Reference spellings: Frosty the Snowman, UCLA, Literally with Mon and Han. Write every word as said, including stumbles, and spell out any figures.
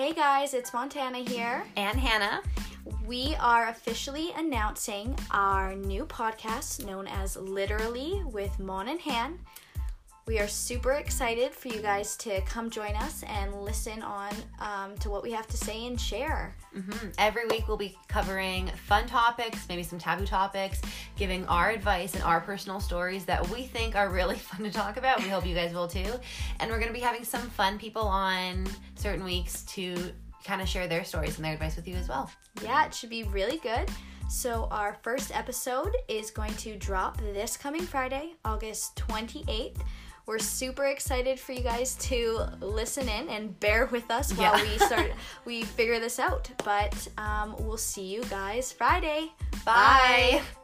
Hey guys, it's Montana here. And Hannah. We are officially announcing our new podcast known as Literally with Mon and Han. We are super excited for you guys to come join us and listen on um, to what we have to say and share. Mm-hmm. Every week we'll be covering fun topics, maybe some taboo topics, giving our advice and our personal stories that we think are really fun to talk about. We hope you guys will too. And we're going to be having some fun people on certain weeks to kind of share their stories and their advice with you as well. Yeah, it should be really good. So our first episode is going to drop this coming Friday, August twenty-eighth. We're super excited for you guys to listen in and bear with us while yeah. we start, we figure this out. But um, we'll see you guys Friday. Bye. Bye.